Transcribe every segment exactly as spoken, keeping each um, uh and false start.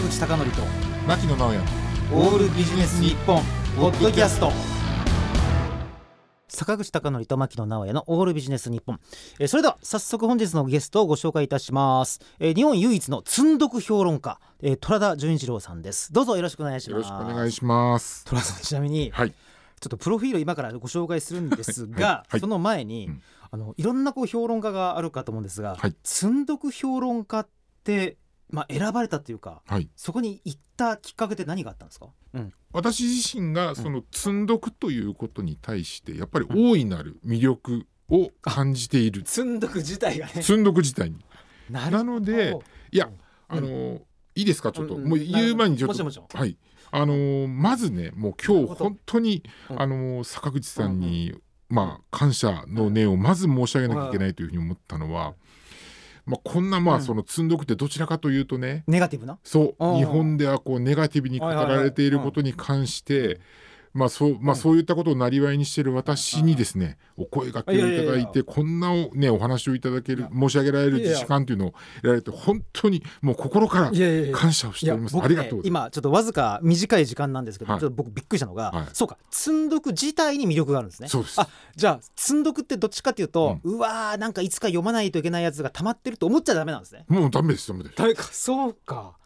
坂口孝則と牧野直哉オールビジネス日本ポッドキャスト。坂口孝則と牧野直哉のオールビジネス日本、えー、それでは早速本日のゲストをご紹介いたします、えー、日本唯一の積読評論家、えー、虎田純一郎さんです。どうぞよろしくお願いします。よろしくお願いします。虎さん、ちなみに、はい、ちょっとプロフィールを今からご紹介するんですが、はい、その前に、うん、あのいろんなこう評論家があるかと思うんですが、はい、積読評論家ってまあ、選ばれたというか、はい、そこに行ったきっかけって何があったんですか？うん、私自身がその積読ということに対してやっぱり大いなる魅力を感じている、うん、積読自体がね積読自体に な, なのでいや、あのーうん、いいですかちょっと、うん、もう言う前にちょっともちろんもちろん、はい、あのー、まずねもう今日本当に、うんあのー、坂口さんに、うんまあ、感謝の念をまず申し上げなきゃいけないというふうに思ったのは、うんうんまあ、こんなまあその積読ってどちらかというとね、うん、ネガティブなそう日本ではこうネガティブに語られていることに関してまあそうまあそういったことをなりわいにしている私にですねお声掛けをいただいてこんなおねお話をいただける申し上げられる時間というのを得られて本当にもう心から感謝をしております。ありがとうございます。今ちょっとわずか短い時間なんですけど、はい、ちょっと僕びっくりしたのが、はい、そうか積読自体に魅力があるんですね。そうです。あ、じゃあ積読ってどっちかというと、うん、うわーなんかいつか読まないといけないやつが溜まってると思っちゃダメなんですね。もうダメですダメです。誰かそうか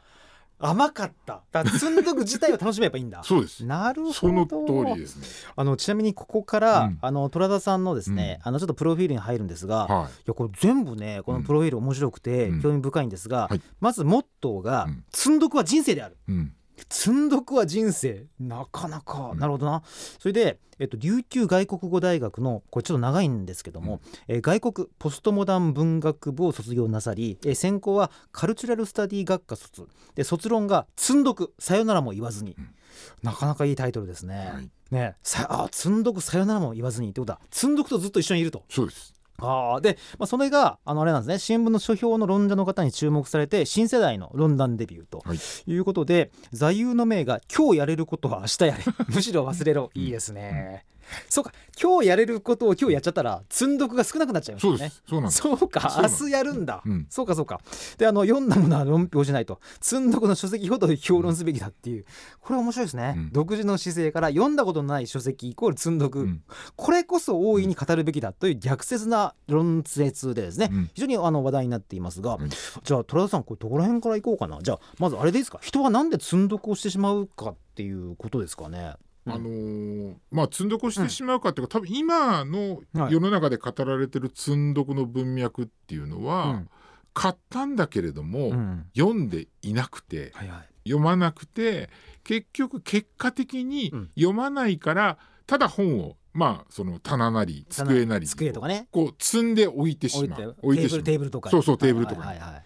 甘かった。だから積読自体を楽しめばいいんだ。そうです。なるほど。その通りですね。あのちなみにここから、うん、あの虎田さんのですね、うん、あのちょっとプロフィールに入るんですが、はい、いやこれ全部ねこのプロフィール面白くて、うん、興味深いんですが、うん、まずモットーが、うん、積読は人生である。うん、積読は人生なかなか、うん、なるほどな。それで、えっと、琉球外国語大学のこれちょっと長いんですけども、うんえー、外国ポストモダン文学部を卒業なさり、えー、専攻はカルチュラルスタディ学科卒で卒論が積読さよならも言わずに、うん、なかなかいいタイトルですね、はい、ねさあ積読さよならも言わずにってことは積読とずっと一緒にいると。そうです。あでまあ、それがあのあれなんですね。新聞の書評の論者の方に注目されて新世代の論壇デビューということで、はい、座右の銘が今日やれることは明日やれむしろ忘れろいいですね、うん、そうか今日やれることを今日やっちゃったら積読が少なくなっちゃいますよね。そうです。そうなんです。そうか明日やるんだ、うん、そうかそうかであの読んだものは論評しないと積読の書籍ほど評論すべきだっていうこれ面白いですね、うん、独自の姿勢から読んだことのない書籍イコール積読、うん、これこそ大いに語るべきだという逆説な論説でですね、うん、非常にあの話題になっていますが、うん、じゃあ虎田さんこれどこら辺からいこうかな。じゃあまずあれですか人はなんで積読をしてしまうかっていうことですかね。あのーまあ、積読をしてしまうかっていうか、うん、多分今の世の中で語られてる積読の文脈っていうのは、うん、買ったんだけれども、うん、読んでいなくて、はいはい、読まなくて結局結果的に読まないから、うん、ただ本をまあ、その棚なり机なり机とか、ね、こう積んで置いてしまう置いてしまうテーブルとかそうそうテーブルとかだか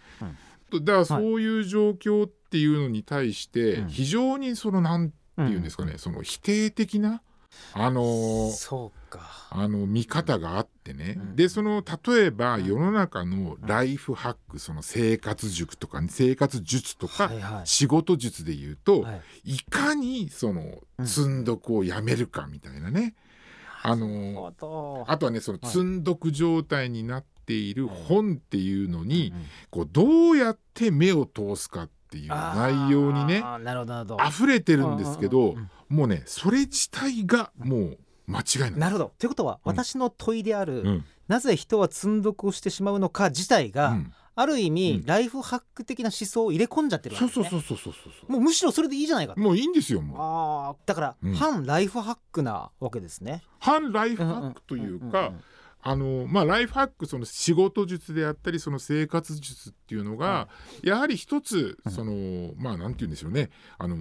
らそういう状況っていうのに対して非常にそのなんていうんですかね、うん、その否定的なあのー、そうかあの見方があってね、うん、でその例えば世の中のライフハックその生活塾とか、ね、生活術とか仕事術でいうと、はいはい、いかにその積読をやめるかみたいなね、うんあのー、あとはねその積読状態になっている本っていうのに、はい、こうどうやって目を通すかっていう内容にね溢れてるんですけど、うんうんうん、もうねそれ自体がもう間違いない。なるほど。ということは、うん、私の問いである、うん、なぜ人は積読をしてしまうのか自体が、うんある意味、うん、ライフハック的な思想を入れ込んじゃってるわけですね。そうそうそうそうそうそう。もうむしろそれでいいじゃないかと。もういいんですよもう。ああ、だから、うん、反ライフハックなわけですね。反ライフハックというか、あのまあライフハックその仕事術であったりその生活術っていうのが、うん、やはり一つその、うん、まあなんて言うんでしょうねあの。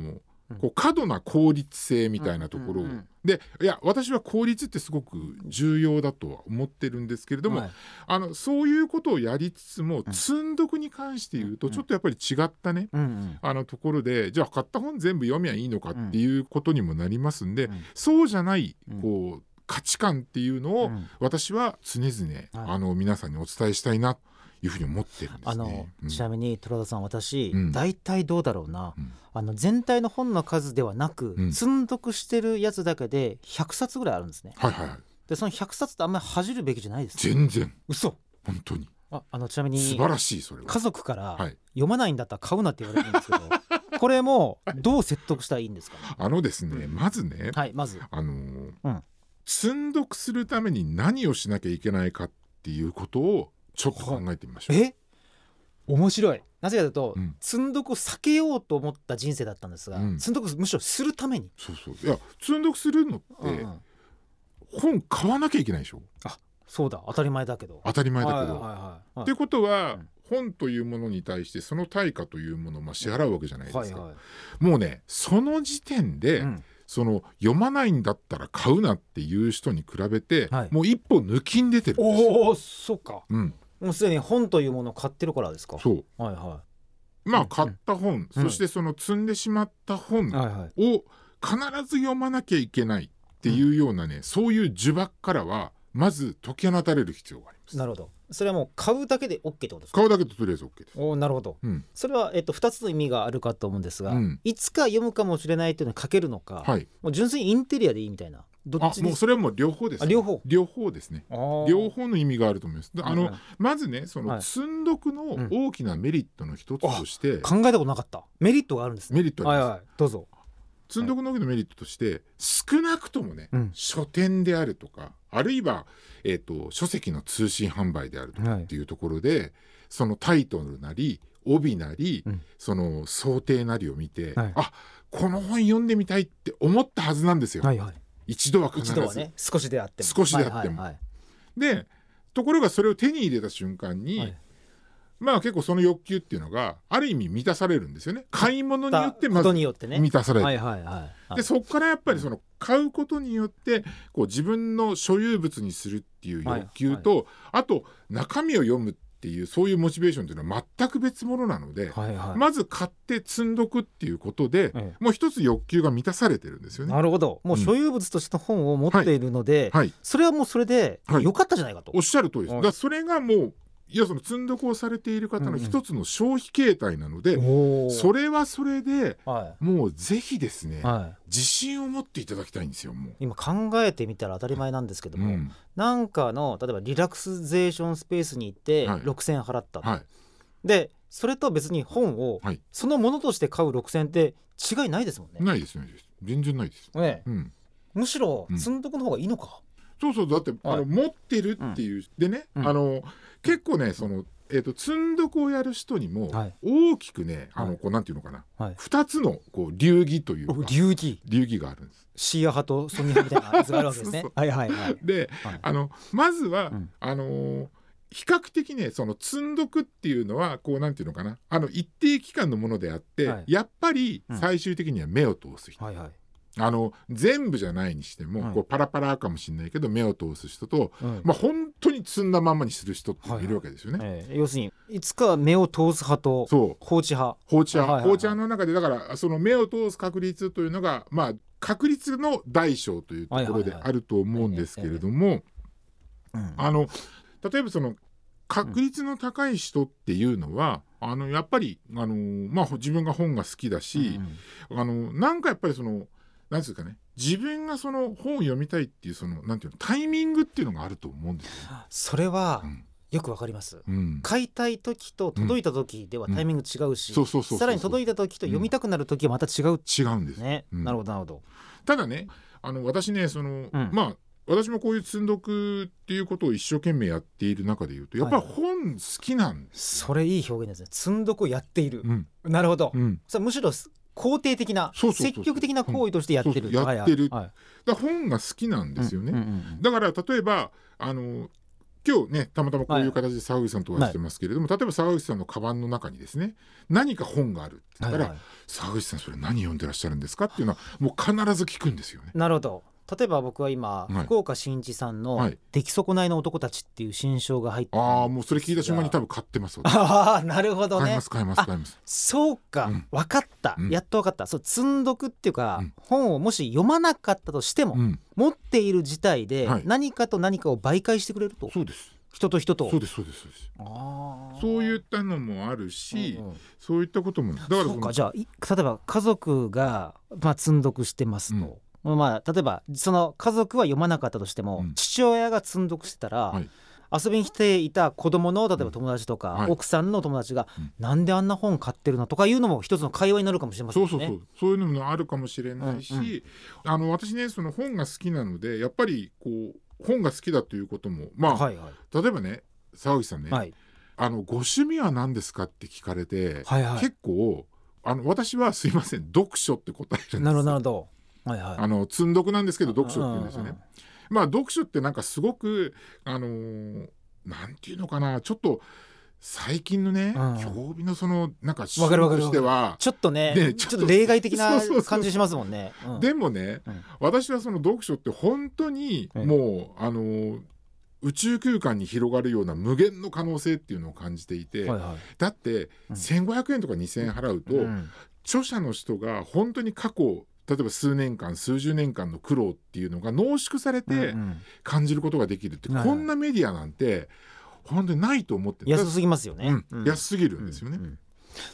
こう過度な効率性みたいなところを、うんうんうん、でいや私は効率ってすごく重要だとは思ってるんですけれども、はい、あのそういうことをやりつつも、うん、積読に関して言うとちょっとやっぱり違ったね、うんうん、あのところでじゃあ買った本全部読みゃいいのかっていうことにもなりますんで、うん、そうじゃないこう価値観っていうのを私は常々、はい、あの皆さんにお伝えしたいなというふうに思ってるんですね。あの、うん、ちなみに虎田さん私、うん、大体どうだろうな、うん、あの全体の本の数ではなく、うん、積読してるやつだけでひゃくさつぐらいあるんですね、はいはいはい、でそのひゃくさつってあんまり恥じるべきじゃないです、ね、全然嘘本当にああのちなみに素晴らしいそれは家族から、はい、読まないんだったら買うなって言われてるんですけどこれもどう説得したらいいんですかね。あのですね、うん、まずね、はい、まずあのーうん、積読するために何をしなきゃいけないかっていうことをちょっと考えてみましょう。え、面白い。なぜかというと、うん、積んどくを避けようと思った人生だったんですが、うん、積んどくむしろするために、そうそう、いや積んどくするのって、うん、本買わなきゃいけないでしょ。あ、そうだ、当たり前だけど当たり前だけど、はいはいはいはい、ってことは、うん、本というものに対してその対価というものをまあ支払うわけじゃないですか、うんはいはい、もうねその時点で、うん、その読まないんだったら買うなっていう人に比べて、はい、もう一歩抜きん出てるんですよ。おー、そうか、うん、もうすでに本というものを買ってるからですか。そう、はいはい、まあ買った本、うん、そしてその積んでしまった本を必ず読まなきゃいけないっていうようなね、うん、そういう呪縛からはまず解き放たれる必要があります。なるほど。それはもう買うだけで OK ってことですか。買うだけでとりあえず OK です。お、なるほど、うん、それは、えっと、ふたつの意味があるかと思うんですが、うん、いつか読むかもしれないというのにかけるのか、はい、もう純粋にインテリアでいいみたいな、どっちに。あ、もうそれはもう両方です、ね、両方両方ですね。両方の意味があると思います。あの、はい、まずねその積読の大きなメリットの一つとして、うん、考えたことなかった。メリットがあるんですね。メリットあります、はいはい、どうぞ。積読の大きなメリットとして、はい、少なくともね、うん、書店であるとかあるいは、えーと、書籍の通信販売であるとかっていうところで、はい、そのタイトルなり帯なり、うん、その想定なりを見て、はい、あ、この本読んでみたいって思ったはずなんですよ、はいはい、一度は必ず、一度はね、少しであっても少しであっても、はいはいはい、でところがそれを手に入れた瞬間に、はい、まあ結構その欲求っていうのがある意味満たされるんですよね。買い物によってまず満たされる、はいはいはい、でそこからやっぱりその買うことによってこう自分の所有物にするっていう欲求と、はいはい、あと中身を読むっていうそういうモチベーションというのは全く別物なので、はいはい、まず買って積んどくっていうことで、はい、もう一つ欲求が満たされてるんですよね。なるほど。もう所有物としての本を持っているので、うんはいはい、それはもうそれで良かったじゃないかと、はい、おっしゃる通りです、はい、だからそれがもういやその積読をされている方の一つの消費形態なので、うんうん、それはそれで、はい、もうぜひですね、はい、自信を持っていただきたいんですよ。もう今考えてみたら当たり前なんですけども、うん、なんかの例えばリラクゼーションスペースに行ってろくせんえん払った、はいはい、でそれと別に本を、はい、そのものとして買うろくせんえんって違いないですもんね。ないですよね。全然ないです、ねうん、むしろ積読の方がいいのか、うんそうそうだって、はい、あの持ってるっていう、うん、でね、うん、あの結構ねその、えーと、積読をやる人にも大きくね、はい、あのこうなんていうのかな、はい、ふたつのこう流儀というか流儀流儀があるんです。シーア派とソニ派みたいなやつがあるわけですね。そうそうはいはいはいで、はい、あのまずは、うん、あのー、比較的ねその積読っていうのはこうなんていうのかなあの一定期間のものであって、はい、やっぱり最終的には目を通す人、うんはいはいあの全部じゃないにしても、はい、こうパラパラかもしれないけど目を通す人と、はいまあ、本当に積んだまんまにする人っているわけですよね、はいはいえー、要するにいつか目を通す派と放置派放置派、はいはいはい、放置派の中でだからその目を通す確率というのが、まあ、確率の大小というところであると思うんですけれどもあの例えばその確率の高い人っていうのは、うん、あのやっぱりあの、まあ、自分が本が好きだし、うん、あのなんかやっぱりそのなんですかね、自分がその本を読みたいっていうそのなんていうのタイミングっていうのがあると思うんですよ、ね、それは、うん、よくわかります、うん、買いたい時と届いた時ではタイミング違うしさらに届いた時と読みたくなる時はまた違う、うん、違うんです、ねうん、なるほどなるほど。ただねあの私ねその、うん、まあ私もこういう積読っていうことを一生懸命やっている中でいうとやっぱり本好きなんです、はい、それいい表現ですね。積読をやっている、うん、なるほど、うん、それむしろ肯定的なそうそうそうそう積極的な行為としてやってる、うん、そうそうやってる、はいはい、だ本が好きなんですよね、うんうんうんうん、だから例えばあの今日ねたまたまこういう形で沢口さんとお会いしてますけれども、はい、例えば沢口さんのカバンの中にですね何か本があるだから、はいはい、沢口さんそれ何読んでらっしゃるんですかっていうのはもう必ず聞くんですよね。なるほど。例えば僕は今、はい、福岡伸一さんの出来損ないの男たちっていう新書が入って、はい、ああもうそれ聞いた瞬間に多分買ってます。ああなるほどね。買います買います買います。そうか、うん、分かった、うん、やっと分かった。そう積読っていうか、うん、本をもし読まなかったとしても、うん、持っている事態で何かと何かを媒介してくれると、はい、そうです人と人とそうですそうですそうですあそういったのもあるし、うんうん、そういったこともだからそうかじゃあ例えば家族が、まあ、積読してますと、うんまあ、例えばその家族は読まなかったとしても、うん、父親が積読してたら、はい、遊びに来ていた子供の例えば友達とか、うんはい、奥さんの友達が、うん、なんであんな本買ってるのとかいうのも一つの会話になるかもしれませんね。そうそうそう、そういうのもあるかもしれないし、うんうん、あの私ねその本が好きなのでやっぱりこう本が好きだということもまあ、はいはい、例えばね沢口さんね、はい、あのご趣味は何ですかって聞かれて、はいはい、結構あの私はすいません読書って答えるんです。なるほどなるほど、はいはい、あの積んどくなんですけど読書って言うんですよね、うんうんうんまあ、読書ってなんかすごくあのー、なんていうのかなちょっと最近のね興味のそのなんか趣味としてはちょっとね、ねちょっとちょっと例外的な感じしますもんね。そうそうそう、うん、でもね、うん、私はその読書って本当にもう、うん、あのー、宇宙空間に広がるような無限の可能性っていうのを感じていて、はいはい、だって、うん、せんごひゃくえんとかにせんえん払うと、うん、著者の人が本当に過去例えば数年間数十年間の苦労っていうのが濃縮されて感じることができるって、うんうん、こんなメディアなんて本当にないと思ってる。安すぎますよね、うん、安すぎるんですよね、うんうん、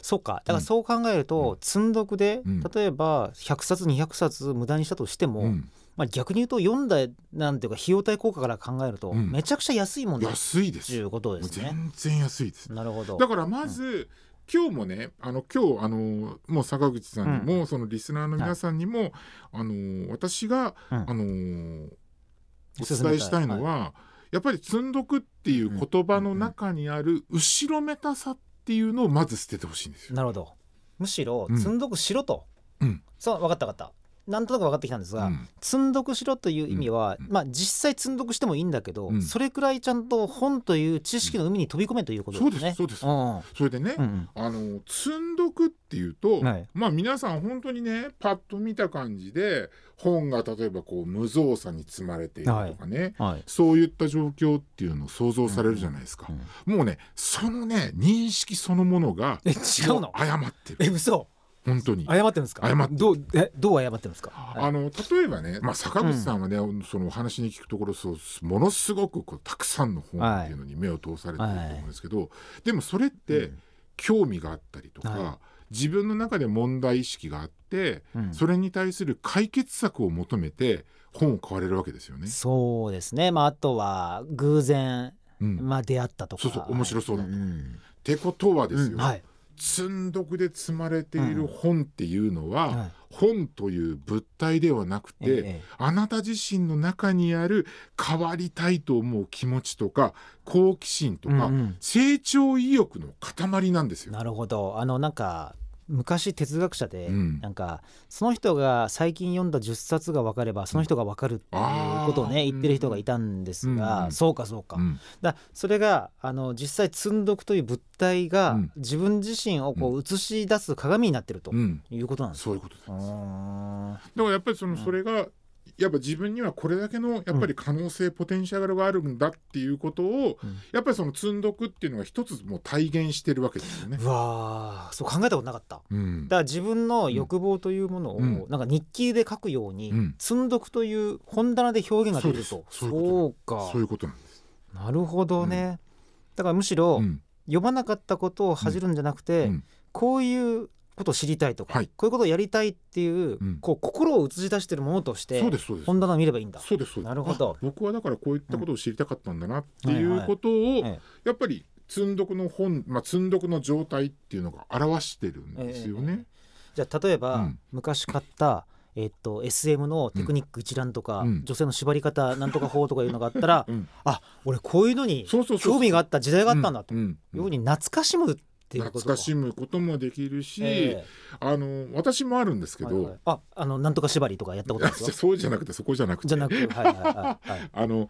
そうかだからそう考えると、うん、積んどくで例えばひゃくさつにひゃくさつ無駄にしたとしても、うんまあ、逆に言うと読んだなんていうか費用対効果から考えると、うん、めちゃくちゃ安いもんだ安いですということですね。全然安いです。なるほど。だからまず、うん今日もねあの今日あのもう坂口さんにも、うん、そのリスナーの皆さんにも、はい、あの私が、うん、あのお伝えしたいのは、はい、やっぱり積んどくっていう言葉の中にある後ろめたさっていうのをまず捨ててほしいんですよ。なるほど。むしろ積んどくしろと、うん、そう分かった分かったなんとなく分かってきたんですが、うん、積んどくしろという意味は、うんまあ、実際積んどくしてもいいんだけど、うん、それくらいちゃんと本という知識の海に飛び込めということですね。そうですそうです、うん、それでね、うん、あの積んどくっていうと、はいまあ、皆さん本当にねパッと見た感じで本が例えばこう無造作に積まれているとかね、はいはい、そういった状況っていうのを想像されるじゃないですか、うんうん、もうねそのね認識そのものがえ違うの誤ってる。え嘘本当に誤ってるんですか。誤ってどうえどう誤ってるんですか。あの例えばね、まあ、坂口さんはね、うん、そのお話に聞くところそうものすごくこうたくさんの本っていうのに目を通されていると思うんですけど、はい、でもそれって興味があったりとか、はい、自分の中で問題意識があって、はい、それに対する解決策を求めて本を買われるわけですよね。そうですね、まあ、あとは偶然、うんまあ、出会ったとかそうそう面白そうだ、はいうん、ってことはですよ、うんはい積んどくで積まれている本っていうのは、うんはい、本という物体ではなくて、ええ、あなた自身の中にある変わりたいと思う気持ちとか好奇心とか、うんうん、成長意欲の塊なんですよ。なるほど。あのなんか昔哲学者で、うん、なんかその人が最近読んだじゅっさつが分かればその人が分かるっていうことをね、うん、言ってる人がいたんですが、うん、そうかそうか、うん、だそれがあの実際積んどくという物体が、うん、自分自身をこう映し出す鏡になってるということなんですか、うんうん、そういうことです。あだからやっぱりその、うん、それがやっぱ自分にはこれだけのやっぱり可能性、うん、ポテンシャルがあるんだっていうことを、うん、やっぱりその積んどくっていうのが一つもう体現してるわけですよね。うわそう考えたことなかった、うん、だから自分の欲望というものを、うん、なんか日記で書くように、うん、積んどくという本棚で表現が出るとそうかそういうことなんです。なるほどね、うん、だからむしろ、うん、読まなかったことを恥じるんじゃなくて、うんうん、こういうことを知りたいとか、はい、こういうことをやりたいっていう、うん、こう心を映し出しているものとして本棚を見ればいいんだ。そうですそうです。なるほど。僕はだからこういったことを知りたかったんだなっていうことをやっぱり積んどくの本、まあ、積んどくの状態っていうのが表してるんですよね、えーえー、じゃあ例えば、うん、昔買ったえー、っと エスエム のテクニック一覧とか、うん、女性の縛り方なんとか法とかいうのがあったら、うん、あ俺こういうのに興味があった時代があったんだというように懐かしむ懐かしむこともできるし、えー、あの私もあるんですけど、はいはい、ああのなんとか縛りとかやったことですか。そうじゃなくてそこじゃなくてじゃなくはいはいはい、はい、あの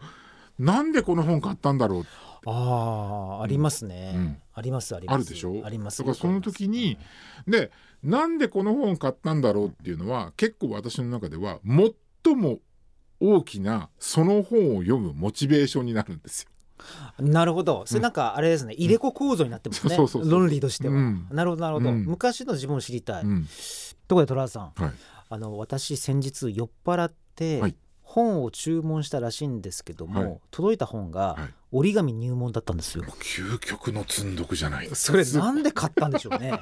なんでこの本買ったんだろうあありますね、うん、ありますありますあるでしょありますだからその時に、はい、でなんでこの本買ったんだろうっていうのは結構私の中では最も大きなその本を読むモチベーションになるんですよ。なるほど。それなんかあれですね、うん、入れ子構造になってますね、そうそうそうそう論理としては、うん、なるほどなるほど、うん、昔の自分を知りたい、うん、ところでトラさん、はい、あの私先日酔っ払って本を注文したらしいんですけども、はい、届いた本が折り紙入門だったんですよ、はい、究極の積んどくじゃないですか。それなんで買ったんでしょうね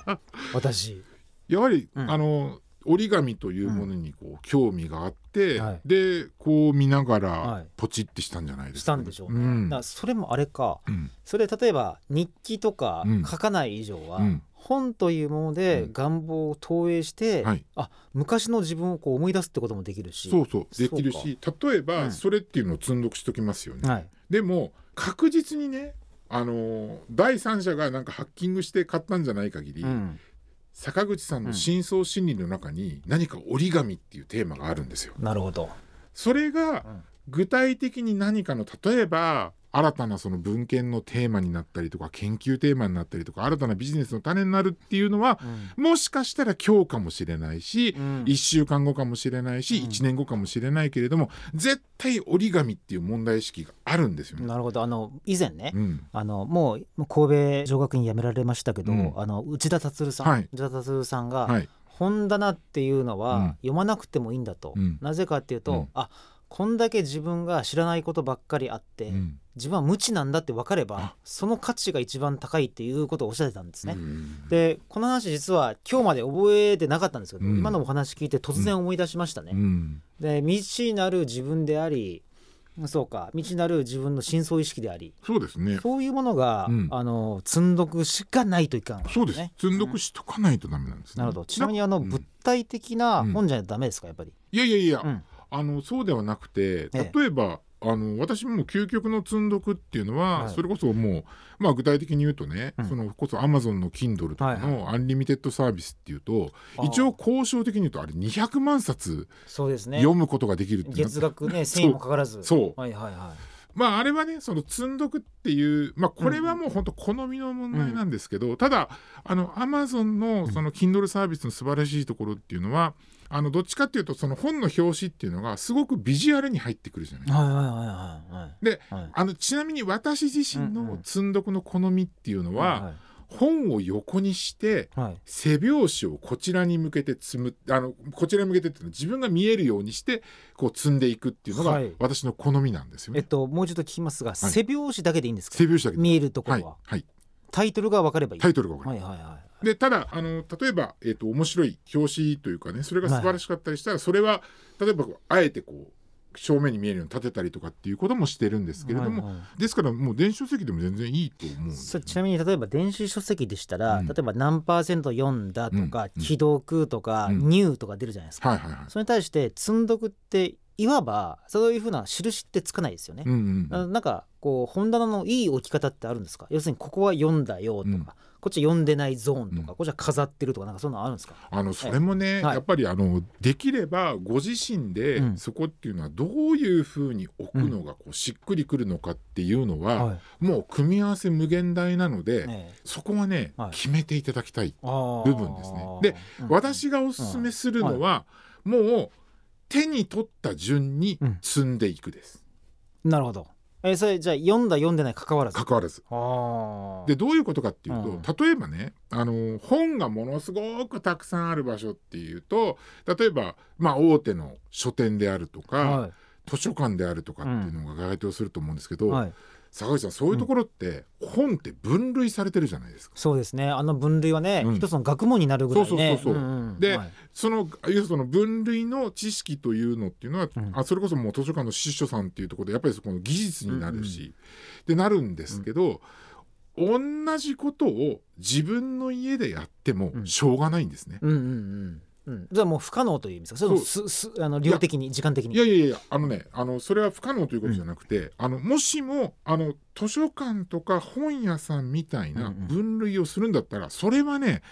私やはり、うん、あの折り紙というものにこう興味があって、うんはい、でこう見ながらポチってしたんじゃないですか、ねはい、したんでしょうね、うん、だからそれもあれか、うん、それ例えば日記とか書かない以上は、うんうん本というもので願望を投影して、うんはい、あ昔の自分をこう思い出すってこともできるしそうそうできるし例えばそれっていうのを積んどくしときますよね、はい、でも確実にねあの第三者がなんかハッキングして買ったんじゃない限り、うん、坂口さんの深層心理の中に何か折り紙っていうテーマがあるんですよ、うん、なるほどそれが具体的に何かの例えば新たなその文献のテーマになったりとか研究テーマになったりとか新たなビジネスの種になるっていうのは、うん、もしかしたら今日かもしれないし、うん、いっしゅうかんごかもしれないし、うん、いちねんごかもしれないけれども絶対折り紙っていう問題意識があるんですよね。なるほどあの以前ね、うん、あのもう神戸女学院辞められましたけど、うん、あの内田達さん、はい、内田達さんが、はい、本棚っていうのは、うん、読まなくてもいいんだと、うん、なぜかっていうと、うん、あこんだけ自分が知らないことばっかりあって、うん、自分は無知なんだって分かればその価値が一番高いっていうことをおっしゃってたんですね。でこの話実は今日まで覚えてなかったんですけど、うん、今のお話聞いて突然思い出しましたね、うん、で未知なる自分でありそうか未知なる自分の深層意識でありそうですねそういうものが、うん、あの積んどくしかないといかん、ね、そうです積んどくしとかないとダメなんですね、うん、なるほどちなみにあの物体的な本じゃダメですかやっぱり、うん、いやいやいや、うんあのそうではなくて例えば、ええ、あの私も究極の積んどくっていうのは、はい、それこそもう、まあ、具体的に言うとね、うん、そのこそ Amazon の Kindle とかのアンリミテッドサービスっていうと、はい、一応交渉的に言うとあれにひゃくまんさつ読むことができるっていう、そうですね、月額ねせんえんもかからずそう、はいはいはいまあ、あれはねその積んどくっていう、まあ、これはもう本当好みの問題なんですけど、うん、ただあの Amazon の, その Kindle サービスの素晴らしいところっていうのはあのどっちかっていうとその本の表紙っていうのがすごくビジュアルに入ってくるじゃないですか、はいはいはいはい、で、はい、あのちなみに私自身の積んどくの好みっていうのは、うんうんはいはい本を横にして、はい、背表紙をこちらに向けて積むあのこちらに向けてっていうのは自分が見えるようにしてこう積んでいくっていうのが私の好みなんですよね、はいえっと、もう一度聞きますが、はい、背表紙だけでいいんですか背表紙だけ見えるところは、はいはい、タイトルが分かればいいタイトルが分かれば、はいはいはい、でただあの例えば、えっと、面白い表紙というかねそれが素晴らしかったりしたら、はい、それは例えばあえてこう正面に見えるように立てたりとかっていうこともしてるんですけれども、はいはい、ですからもう電子書籍でも全然いいと思うんです、ね、ちなみに例えば電子書籍でしたら、うん、例えば何パーセント読んだとか、うん、既読とか、うん、入とか出るじゃないですか、はいはいはい、それに対して積んどくっていわばそういうふうな印ってつかないですよね、うんうんうん、なんかこう本棚のいい置き方ってあるんですか要するにここは読んだよとか、うん、こっちは読んでないゾーンとか、うん、こっちは飾ってるとかなんかそんなのあるんですかあのそれもね、はい、やっぱりあのできればご自身でそこっていうのはどういうふうに置くのがこうしっくりくるのかっていうのは、うんはい、もう組み合わせ無限大なので、ね、そこはね、はい、決めていただきたい部分ですねで、うん、私がおすすめするのは、うんはい、もう手に取った順に積んでいくです、うん、なるほど、えー、それじゃあ読んだ読んでない関わらず関わらずあでどういうことかっていうと、うん、例えばねあの本がものすごくたくさんある場所っていうと例えば、まあ、大手の書店であるとか、はい、図書館であるとかっていうのが該当すると思うんですけど、うんはい坂口さんそういうところって本って分類されてるじゃないですか、うん、そうですねあの分類はね、うん、一つの学問になるぐらいねでその分類の知識というのっていうのは、うん、あそれこそもう図書館の司書さんっていうところでやっぱりそこの技術になるし、うんうん、でなるんですけど、うん、同じことを自分の家でやってもしょうがないんですね、うんうんうんうんうん、じゃあもう不可能という意味ですかそれもすすあの量的に時間的にいやいやいやあのねあのそれは不可能ということじゃなくて、うん、あのもしもあの図書館とか本屋さんみたいな分類をするんだったら、うんうん、それはね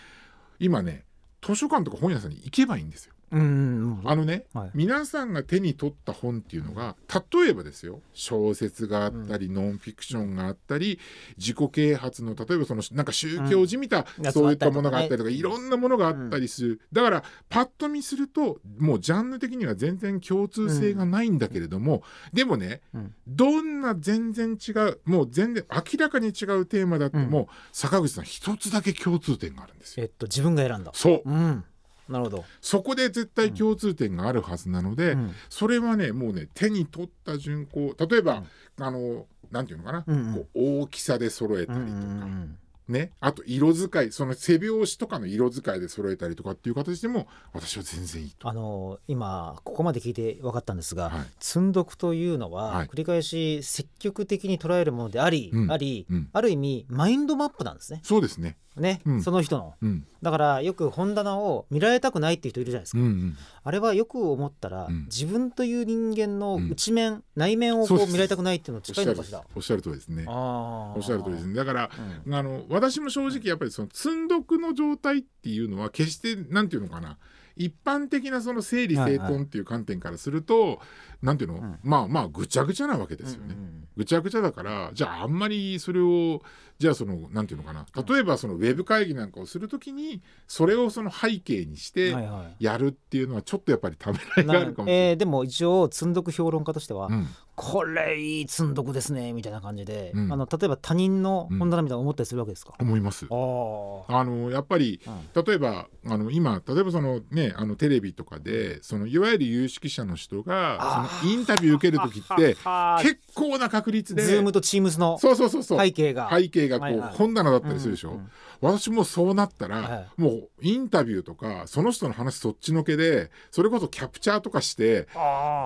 今ね図書館とか本屋さんに行けばいいんですよ、うんうんうん、あのね、はい、皆さんが手に取った本っていうのが例えばですよ小説があったり、うん、ノンフィクションがあったり自己啓発の例えばそのなんか宗教じみた、うん、そういったものがあったりとか、ね、いろんなものがあったりする、うん、だからパッと見するともうジャンル的には全然共通性がないんだけれども、うん、でもね、うん、どんな全然違うもう全然明らかに違うテーマだっても、うん、坂口さん一つだけ共通点があるんですよ、えっと、自分が選んだそう、うんなるほどそこで絶対共通点があるはずなので、うん、それはねもうね手に取った順例えば、うん、あのなんていうのかな、うんうん、こう大きさで揃えたりとか、うんうんうんね、あと色使い、その背表紙とかの色使いで揃えたりとかっていう形でも私は全然いいと、あのー、今ここまで聞いて分かったんですが、はい、積読というのは、はい、繰り返し積極的に捉えるものであり、うん、あり、うん、ある意味マインドマップなんですね。そうですね、ね、うん、その人の、うん、だからよく本棚を見られたくないっていう人いるじゃないですか、うんうん、あれはよく思ったら、うん、自分という人間の内面、うん、内面をこう見られたくないっていうの近いのかしら。おっしゃるとおりですね。あおっしゃるとおりですね。だから、うん、あの私も正直やっぱりその積んどくの状態っていうのは決してなんていうのかな、一般的なその整理整頓っていう観点からすると、はいはい、なんていうの、うん、まあまあぐちゃぐちゃなわけですよね、うんうん、ぐちゃぐちゃだから、じゃああんまりそれをじゃあそのなんていうのかな、例えばそのウェブ会議なんかをするときにそれをその背景にしてやるっていうのはちょっとやっぱりためらいがあるかもしれない、えー、でも一応積んどく評論家としては、うん、これいい積んどくですねみたいな感じで、うん、あの例えば他人の本棚みたいな思ったりするわけですか、うん、思います。ああのやっぱり、うん、例えばあの今例えばそのね、あのテレビとかでそのいわゆる有識者の人がそのインタビュー受けるときって結構な確率で Zoom と Teams の背景が背景がこう本棚だったりするでしょ、うんうん、私もそうなったら、はい、もうインタビューとかその人の話そっちのけで、それこそキャプチャーとかして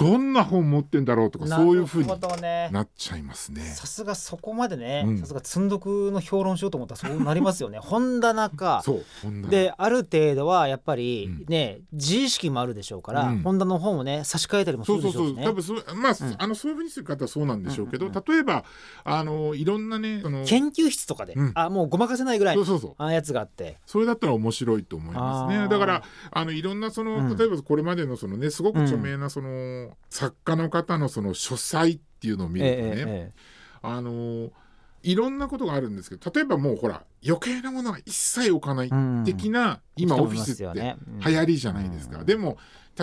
どんな本持ってんだろうとか、そういう風になっちゃいますね。さすがそこまでね、うん、さすが積読の評論しようと思ったらそうなりますよね。本棚か、そう本棚である程度はやっぱりね、うん、自意識もあるでしょうから、うん、本田の本をね差し替えたりもするでしょうしね。そうそうそう、多分そ、まあうん、あのそういう風にする方はそうなんでしょうけど、うんうんうん、例えばあのいろんなねその研究室とかで、うん、あもうごまかせないぐらいのそうそうそうあやつがあって、それだったら面白いと思いますね。だからあのいろんなその、うん、例えばこれまでのそのねすごく著名なその、うん、作家の方のその書斎っていうのを見るとね、ええええ、あのいろんなことがあるんですけど、例えばもうほら余計なものは一切置かない的な、うん、今オフィスって流行りじゃないですか、うん、でも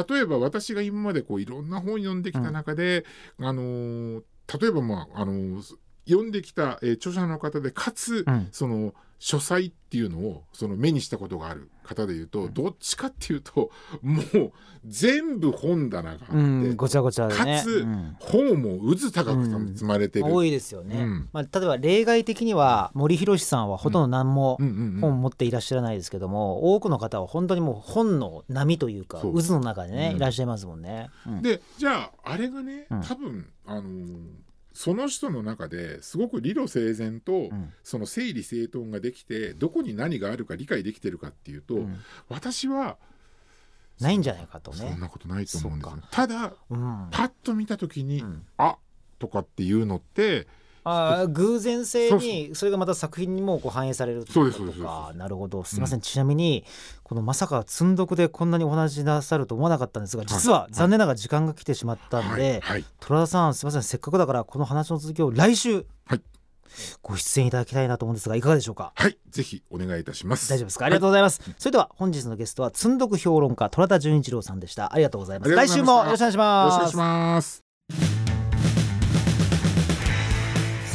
例えば私が今までこういろんな本読んできた中で、うん、あの例えば、まあ、あの読んできた、えー、著者の方でかつ、うん、その書斎っていうのをその目にしたことがある方でいうと、うん、どっちかっていうともう全部本棚があって、うん、ごちゃごちゃでね、かつ、うん、本も渦高く積まれてる、うん、多いですよね、うん、まあ、例えば例外的には森博さんはほとんど何も本持っていらっしゃらないですけども、うんうんうん、多くの方は本当にもう本の波というか渦の中でね、うん、いらっしゃいますもんね、うん、でじゃああれがね多分、うん、あのーその人の中ですごく理路整然とその整理整頓ができて、どこに何があるか理解できてるかっていうと、うん、私はないんじゃないかとね。そんなことないと思うんですよ。ただ、うん、パッと見た時に、うん、あとかっていうのってあ偶然性にそれがまた作品にもこう反映されるとか。なるほど、すみません、うん、ちなみにこのまさか積読でこんなにお話しなさると思わなかったんですが、実は残念ながら時間が来てしまったので、はいはい、虎田さんすみません、せっかくだからこの話の続きを来週ご出演いただきたいなと思うんですがいかがでしょうか。はい、ぜひお願いいたします。大丈夫ですか、ありがとうございます、はい、それでは本日のゲストは積読評論家虎田純一郎さんでした。ありがとうございます。来週もよろしくお願いします。よろしくお願いします。